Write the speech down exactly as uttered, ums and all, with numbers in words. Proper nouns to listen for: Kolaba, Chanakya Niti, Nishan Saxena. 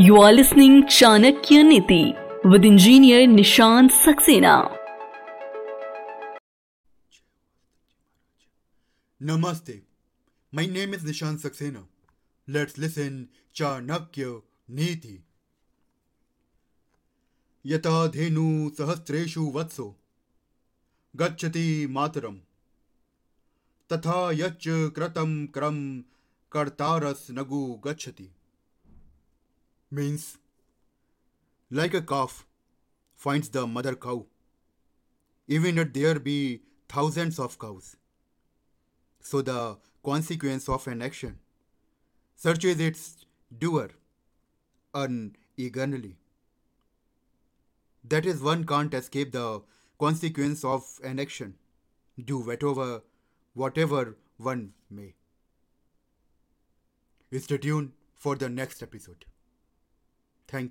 You are listening Chanakya Niti with engineer Nishan Saxena. Namaste. My name is Nishan Saxena. Let's listen Chanakya Niti. Yata dhenu sahasreshu vatso gacchati mataram tatha yach kratam kram kartaras nagu gacchati. Means, like a calf finds the mother cow, even if there be thousands of cows, so the consequence of an action searches its doer uneagerly. That is, one can't escape the consequence of an action, do whatever, whatever one may. Stay tuned for the next episode.